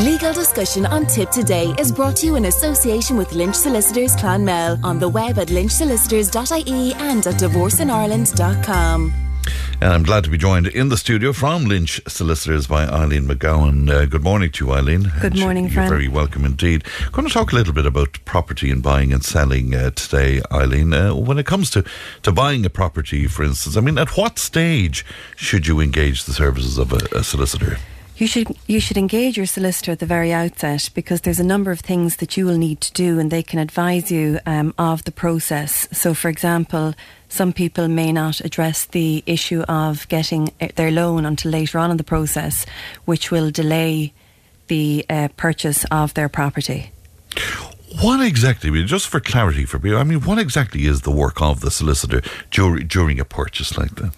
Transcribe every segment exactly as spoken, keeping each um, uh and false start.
Legal discussion on Tipp Today is brought to you in association with Lynch Solicitors Clonmel, on the web at lynch solicitors dot I E and at divorce in Ireland dot com. And I'm glad to be joined in the studio from Lynch Solicitors by Eileen McGowan. Uh, good morning to you, Eileen. Good and morning, Fran. You're very welcome indeed. I'm going to talk a little bit about property and buying and selling uh, today, Eileen. Uh, when it comes to, to buying a property, for instance, I mean, at what stage should you engage the services of a, a solicitor? You should you should engage your solicitor at the very outset, because there's a number of things that you will need to do and they can advise you um, of the process. So, for example, some people may not address the issue of getting their loan until later on in the process, which will delay the uh, purchase of their property. What exactly, just for clarity for people, I mean, what exactly is the work of the solicitor dur- during a purchase like that?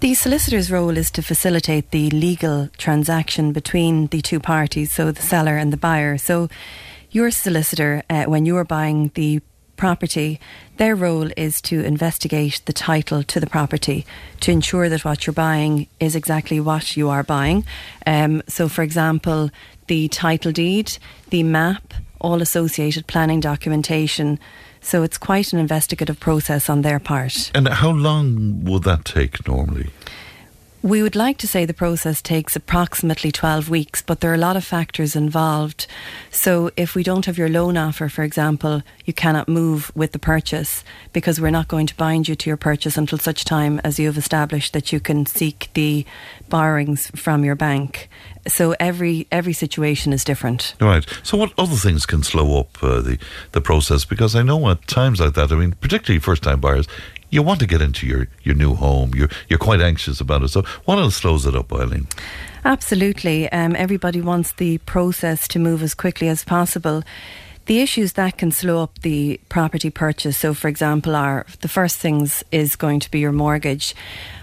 The solicitor's role is to facilitate the legal transaction between the two parties, so the seller and the buyer. So your solicitor, uh, when you're buying the property, their role is to investigate the title to the property to ensure that what you're buying is exactly what you are buying. Um, so, for example, the title deed, the map, all associated planning documentation. So it's quite an investigative process on their part. And how long would that take normally? We would like to say the process takes approximately twelve weeks, but there are a lot of factors involved. So if we don't have your loan offer, for example, you cannot move with the purchase, because we're not going to bind you to your purchase until such time as you have established that you can seek the borrowings from your bank. So every every situation is different. Right. So what other things can slow up uh, the, the process? Because I know at times like that, I mean, particularly first-time buyers, you want to get into your, your new home. You're you're quite anxious about it. So what else slows it up, Eileen? Absolutely. Um, everybody wants the process to move as quickly as possible. The issues that can slow up the property purchase, so for example, are the first things is going to be your mortgage.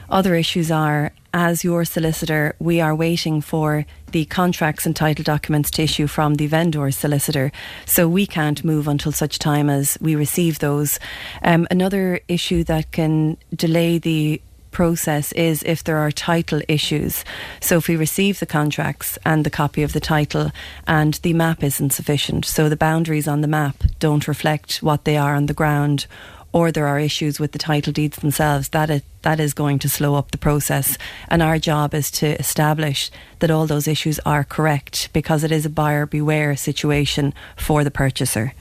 Other issues are, as your solicitor, we are waiting for the contracts and title documents to issue from the vendor's solicitor. So we can't move until such time as we receive those. Um, another issue that can delay the process is if there are title issues. So if we receive the contracts and the copy of the title and the map isn't sufficient, so the boundaries on the map don't reflect what they are on the ground, or there are issues with the title deeds themselves, that is, that is going to slow up the process. And our job is to establish that all those issues are correct, because it is a buyer beware situation for the purchaser.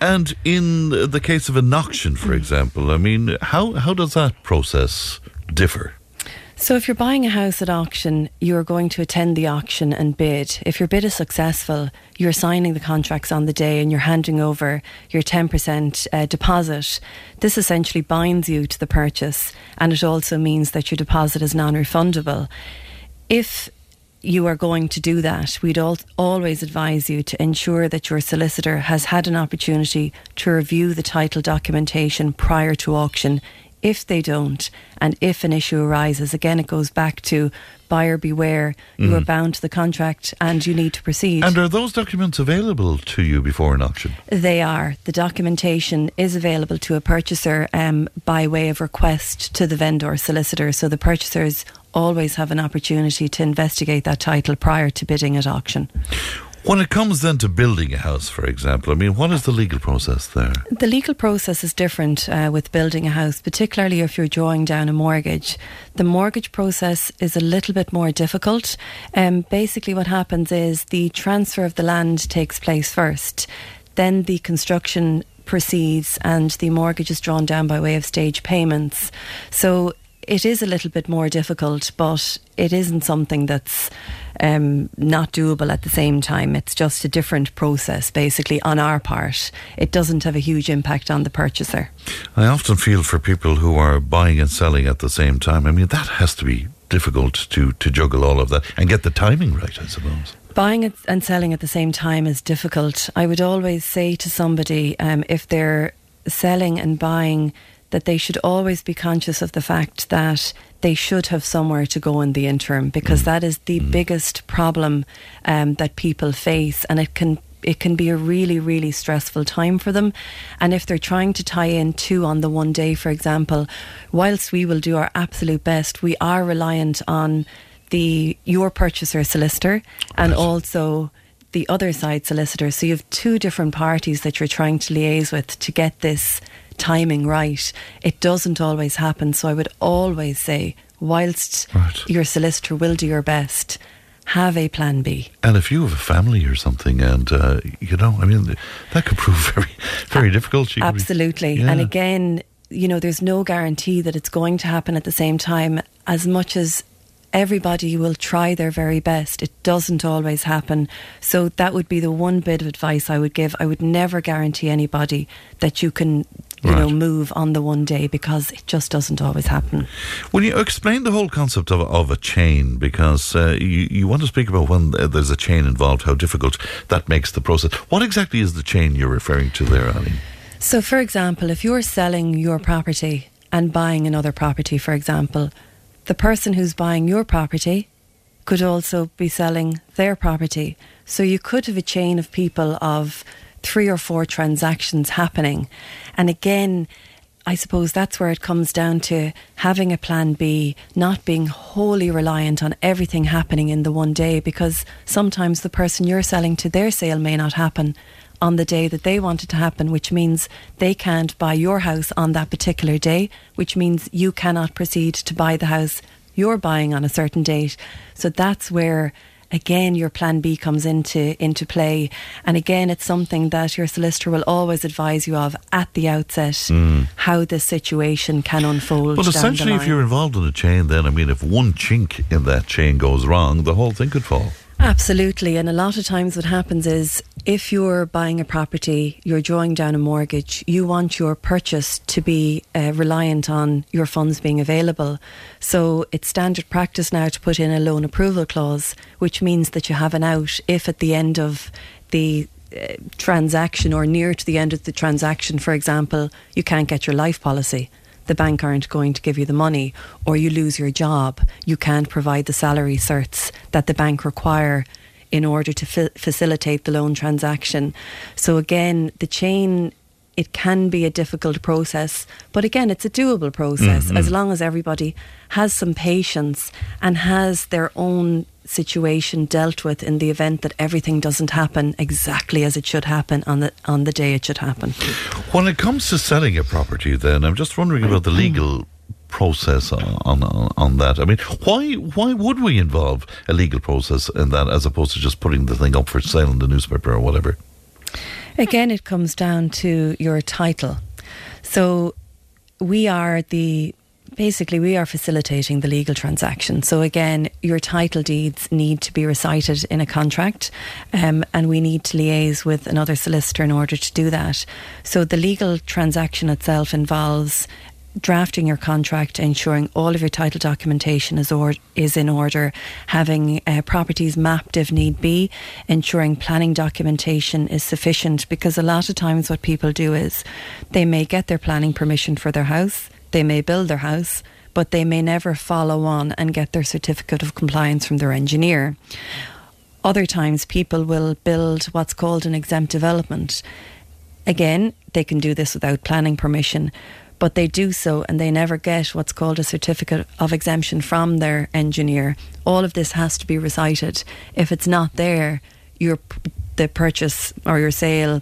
And in the case of an auction, for example, I mean, how, how does that process differ? So if you're buying a house at auction, you're going to attend the auction and bid. If your bid is successful, you're signing the contracts on the day and you're handing over your ten percent uh, deposit. This essentially binds you to the purchase, and it also means that your deposit is non-refundable. If you are going to do that, we'd al- always advise you to ensure that your solicitor has had an opportunity to review the title documentation prior to auction. If they don't, and if an issue arises, again, it goes back to buyer beware. You mm. are bound to the contract and you need to proceed. And are those documents available to you before an auction? They are. The documentation is available to a purchaser um, by way of request to the vendor solicitor. So the purchasers always have an opportunity to investigate that title prior to bidding at auction. When it comes then to building a house, for example, I mean, what is the legal process there? The legal process is different uh, with building a house, particularly if you're drawing down a mortgage. The mortgage process is a little bit more difficult. Um, basically what happens is the transfer of the land takes place first, then the construction proceeds and the mortgage is drawn down by way of stage payments. So it is a little bit more difficult, but it isn't something that's um, not doable at the same time. It's just a different process, basically, on our part. It doesn't have a huge impact on the purchaser. I often feel for people who are buying and selling at the same time. I mean, that has to be difficult to, to juggle all of that and get the timing right, I suppose. Buying and selling at the same time is difficult. I would always say to somebody, um, if they're selling and buying, that they should always be conscious of the fact that they should have somewhere to go in the interim, because mm. that is the mm. biggest problem um, that people face, and it can it can be a really, really stressful time for them. And if they're trying to tie in two on the one day, for example, whilst we will do our absolute best, we are reliant on the your purchaser solicitor, and also the other side solicitor. So you have two different parties that you're trying to liaise with to get this timing right. It doesn't always happen. So I would always say, whilst right. your solicitor will do your best, have a plan B. And if you have a family or something, and uh, you know, I mean, that could prove very, very uh, difficult. You absolutely. Be, yeah. And again, you know, there's no guarantee that it's going to happen at the same time. As much as everybody will try their very best, it doesn't always happen. So that would be the one bit of advice I would give. I would never guarantee anybody that you can, you right. know, move on the one day, because it just doesn't always happen. Will you explain the whole concept of, of a chain? Because uh, you, you want to speak about when there's a chain involved, how difficult that makes the process. What exactly is the chain you're referring to there, Eileen? So, for example, if you're selling your property and buying another property, for example, the person who's buying your property could also be selling their property. So you could have a chain of people of three or four transactions happening. And again, I suppose that's where it comes down to having a plan B, not being wholly reliant on everything happening in the one day, because sometimes the person you're selling to, their sale may not happen on the day that they want it to happen, which means they can't buy your house on that particular day, which means you cannot proceed to buy the house you're buying on a certain date. So that's where, again, your plan B comes into into play. And again, it's something that your solicitor will always advise you of at the outset, mm. how this situation can unfold. Well, essentially, if you're involved in a chain, then, I mean, if one chink in that chain goes wrong, the whole thing could fall. Absolutely. And a lot of times what happens is, if you're buying a property, you're drawing down a mortgage, you want your purchase to be uh, reliant on your funds being available. So it's standard practice now to put in a loan approval clause, which means that you have an out if at the end of the uh, transaction, or near to the end of the transaction, for example, you can't get your life policy. The bank aren't going to give you the money, or you lose your job, you can't provide the salary certs that the bank require in order to fa- facilitate the loan transaction. So again, the chain, it can be a difficult process, but again, it's a doable process, mm-hmm. as long as everybody has some patience and has their own situation dealt with in the event that everything doesn't happen exactly as it should happen on the on the day it should happen. When it comes to selling a property, then I'm just wondering about the legal process on, on on that. I mean, why why would we involve a legal process in that, as opposed to just putting the thing up for sale in the newspaper or whatever? Again, it comes down to your title. So we are the Basically, we are facilitating the legal transaction. So again, your title deeds need to be recited in a contract, um, and we need to liaise with another solicitor in order to do that. So the legal transaction itself involves drafting your contract, ensuring all of your title documentation is or, is in order, having uh, properties mapped if need be, ensuring planning documentation is sufficient, because a lot of times what people do is they may get their planning permission for their house, they may build their house, but they may never follow on and get their certificate of compliance from their engineer. Other times, people will build what's called an exempt development. Again, they can do this without planning permission, but they do so and they never get what's called a certificate of exemption from their engineer. All of this has to be recited. If it's not there, your the purchase or your sale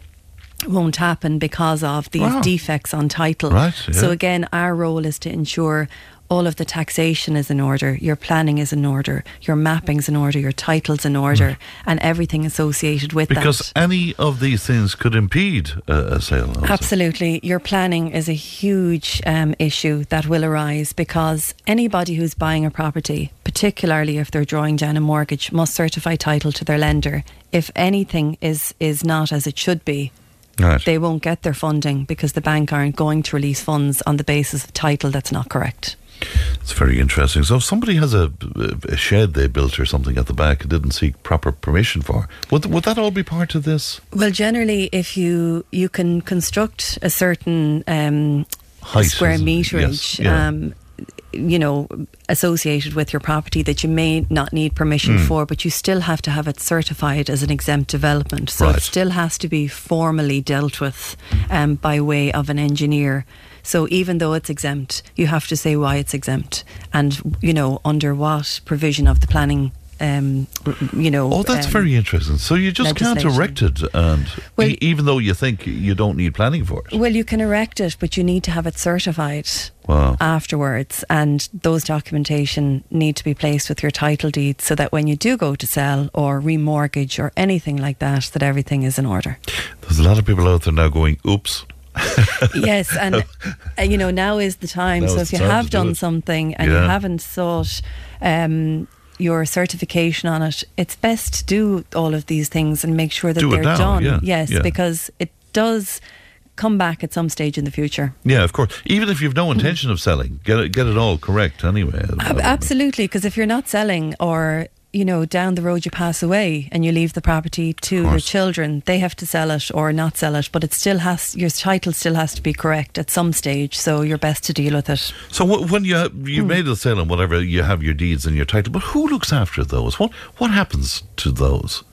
won't happen because of these wow. defects on title. Right, yeah. So again, our role is to ensure all of the taxation is in order, your planning is in order, your mapping's in order, your title's in order, mm. and everything associated with because that. Because any of these things could impede a, a sale. Also. Absolutely. Your planning is a huge um, issue that will arise, because anybody who's buying a property, particularly if they're drawing down a mortgage, must certify title to their lender. If anything is, is not as it should be, right. they won't get their funding, because the bank aren't going to release funds on the basis of title that's not correct. It's very interesting. So if somebody has a, a shed they built or something at the back and didn't seek proper permission for, would would that all be part of this? Well, generally, if you, you can construct a certain um, height, square meterage, yes, yeah. um, you know, associated with your property that you may not need permission mm. for, but you still have to have it certified as an exempt development. So right. it still has to be formally dealt with um, by way of an engineer. So even though it's exempt, you have to say why it's exempt and, you know, under what provision of the planning um, you know. Oh, that's um, very interesting. So you just can't erect it, and well, e- even though you think you don't need planning for it. Well, you can erect it, but you need to have it certified. Wow. Afterwards, and those documentation need to be placed with your title deed so that when you do go to sell or remortgage or anything like that, that everything is in order. There's a lot of people out there now going, oops. Yes, and you know, now is the time. Now so if you have done something and yeah. you haven't sought um, your certification on it, it's best to do all of these things and make sure that do they're now, done. Yeah. Yes, yeah. Because it does come back at some stage in the future. Yeah, of course. Even if you've no intention of selling, get it, get it all correct anyway. Ab- absolutely, because if you're not selling, or you know, down the road you pass away and you leave the property to your children, they have to sell it or not sell it, but it still has, your title still has to be correct at some stage, so you're best to deal with it. So w- when you you mm. made a sale and whatever, you have your deeds and your title, but who looks after those? What what happens to those?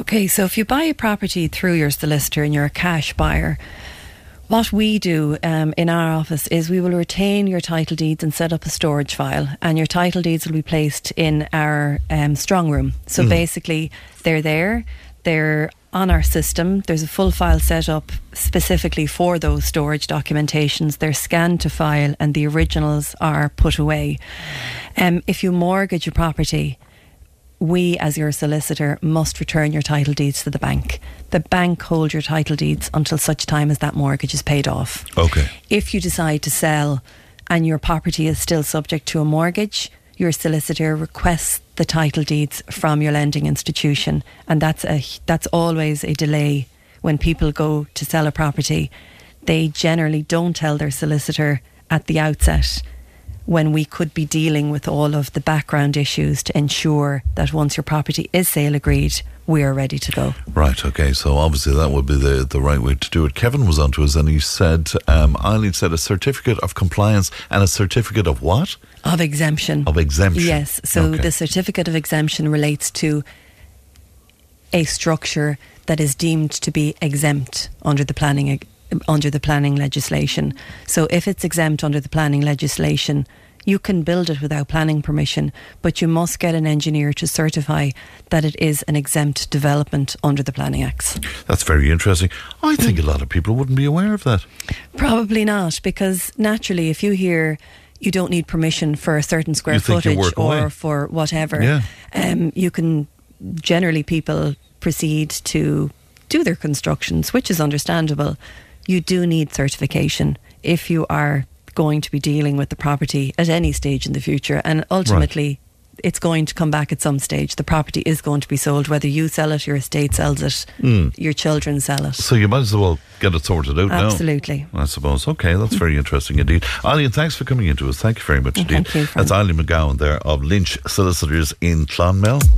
Okay, so if you buy a property through your solicitor and you're a cash buyer, what we do um, in our office is we will retain your title deeds and set up a storage file, and your title deeds will be placed in our um, strong room. So mm. basically they're there, they're on our system, there's a full file set up specifically for those storage documentations, they're scanned to file and the originals are put away. Um, if you mortgage your property, we, as your solicitor, must return your title deeds to the bank. The bank hold your title deeds until such time as that mortgage is paid off. Okay. If you decide to sell and your property is still subject to a mortgage, your solicitor requests the title deeds from your lending institution, and that's a that's always a delay when people go to sell a property. They generally don't tell their solicitor at the outset, when we could be dealing with all of the background issues to ensure that once your property is sale agreed, we are ready to go. Right, okay, so obviously that would be the, the right way to do it. Kevin was on to us and he said, um, Eileen said, a certificate of compliance and a certificate of what? Of exemption. Of exemption. Yes, so okay. The certificate of exemption relates to a structure that is deemed to be exempt under the planning ag- under the planning legislation. So if it's exempt under the planning legislation, you can build it without planning permission, but you must get an engineer to certify that it is an exempt development under the Planning Acts. That's very interesting. I think a lot of people wouldn't be aware of that. Probably not, because naturally if you hear you don't need permission for a certain square you footage or away. for whatever, yeah. um, you can generally people proceed to do their constructions, which is understandable. You do need certification if you are going to be dealing with the property at any stage in the future. And ultimately, right. It's going to come back at some stage. The property is going to be sold, whether you sell it, your estate sells it, mm. your children sell it. So you might as well get it sorted out. Absolutely. Now, I suppose. Okay, that's very interesting indeed. Eileen, thanks for coming into us. Thank you very much indeed. Thank you, Fran. That's Eileen McGowan there of Lynch Solicitors in Clonmel.